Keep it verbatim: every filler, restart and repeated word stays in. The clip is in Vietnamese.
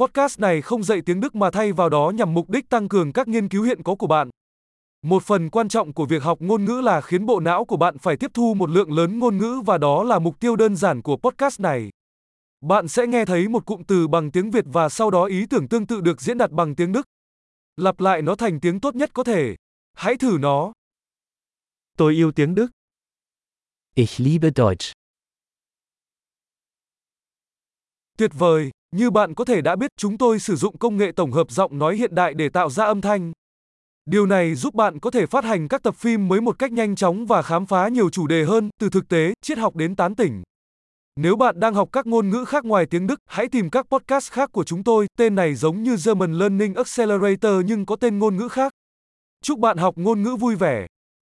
Podcast này không dạy tiếng Đức mà thay vào đó nhằm mục đích tăng cường các nghiên cứu hiện có của bạn. Một phần quan trọng của việc học ngôn ngữ là khiến bộ não của bạn phải tiếp thu một lượng lớn ngôn ngữ và đó là mục tiêu đơn giản của podcast này. Bạn sẽ nghe thấy một cụm từ bằng tiếng Việt và sau đó ý tưởng tương tự được diễn đạt bằng tiếng Đức. Lặp lại nó thành tiếng tốt nhất có thể. Hãy thử nó. Tôi yêu tiếng Đức. Ich liebe Deutsch. Tuyệt vời, như bạn có thể đã biết, chúng tôi sử dụng công nghệ tổng hợp giọng nói hiện đại để tạo ra âm thanh. Điều này giúp bạn có thể phát hành các tập phim mới một cách nhanh chóng và khám phá nhiều chủ đề hơn, từ thực tế, triết học đến tán tỉnh. Nếu bạn đang học các ngôn ngữ khác ngoài tiếng Đức, hãy tìm các podcast khác của chúng tôi, tên này giống như German Learning Accelerator nhưng có tên ngôn ngữ khác. Chúc bạn học ngôn ngữ vui vẻ!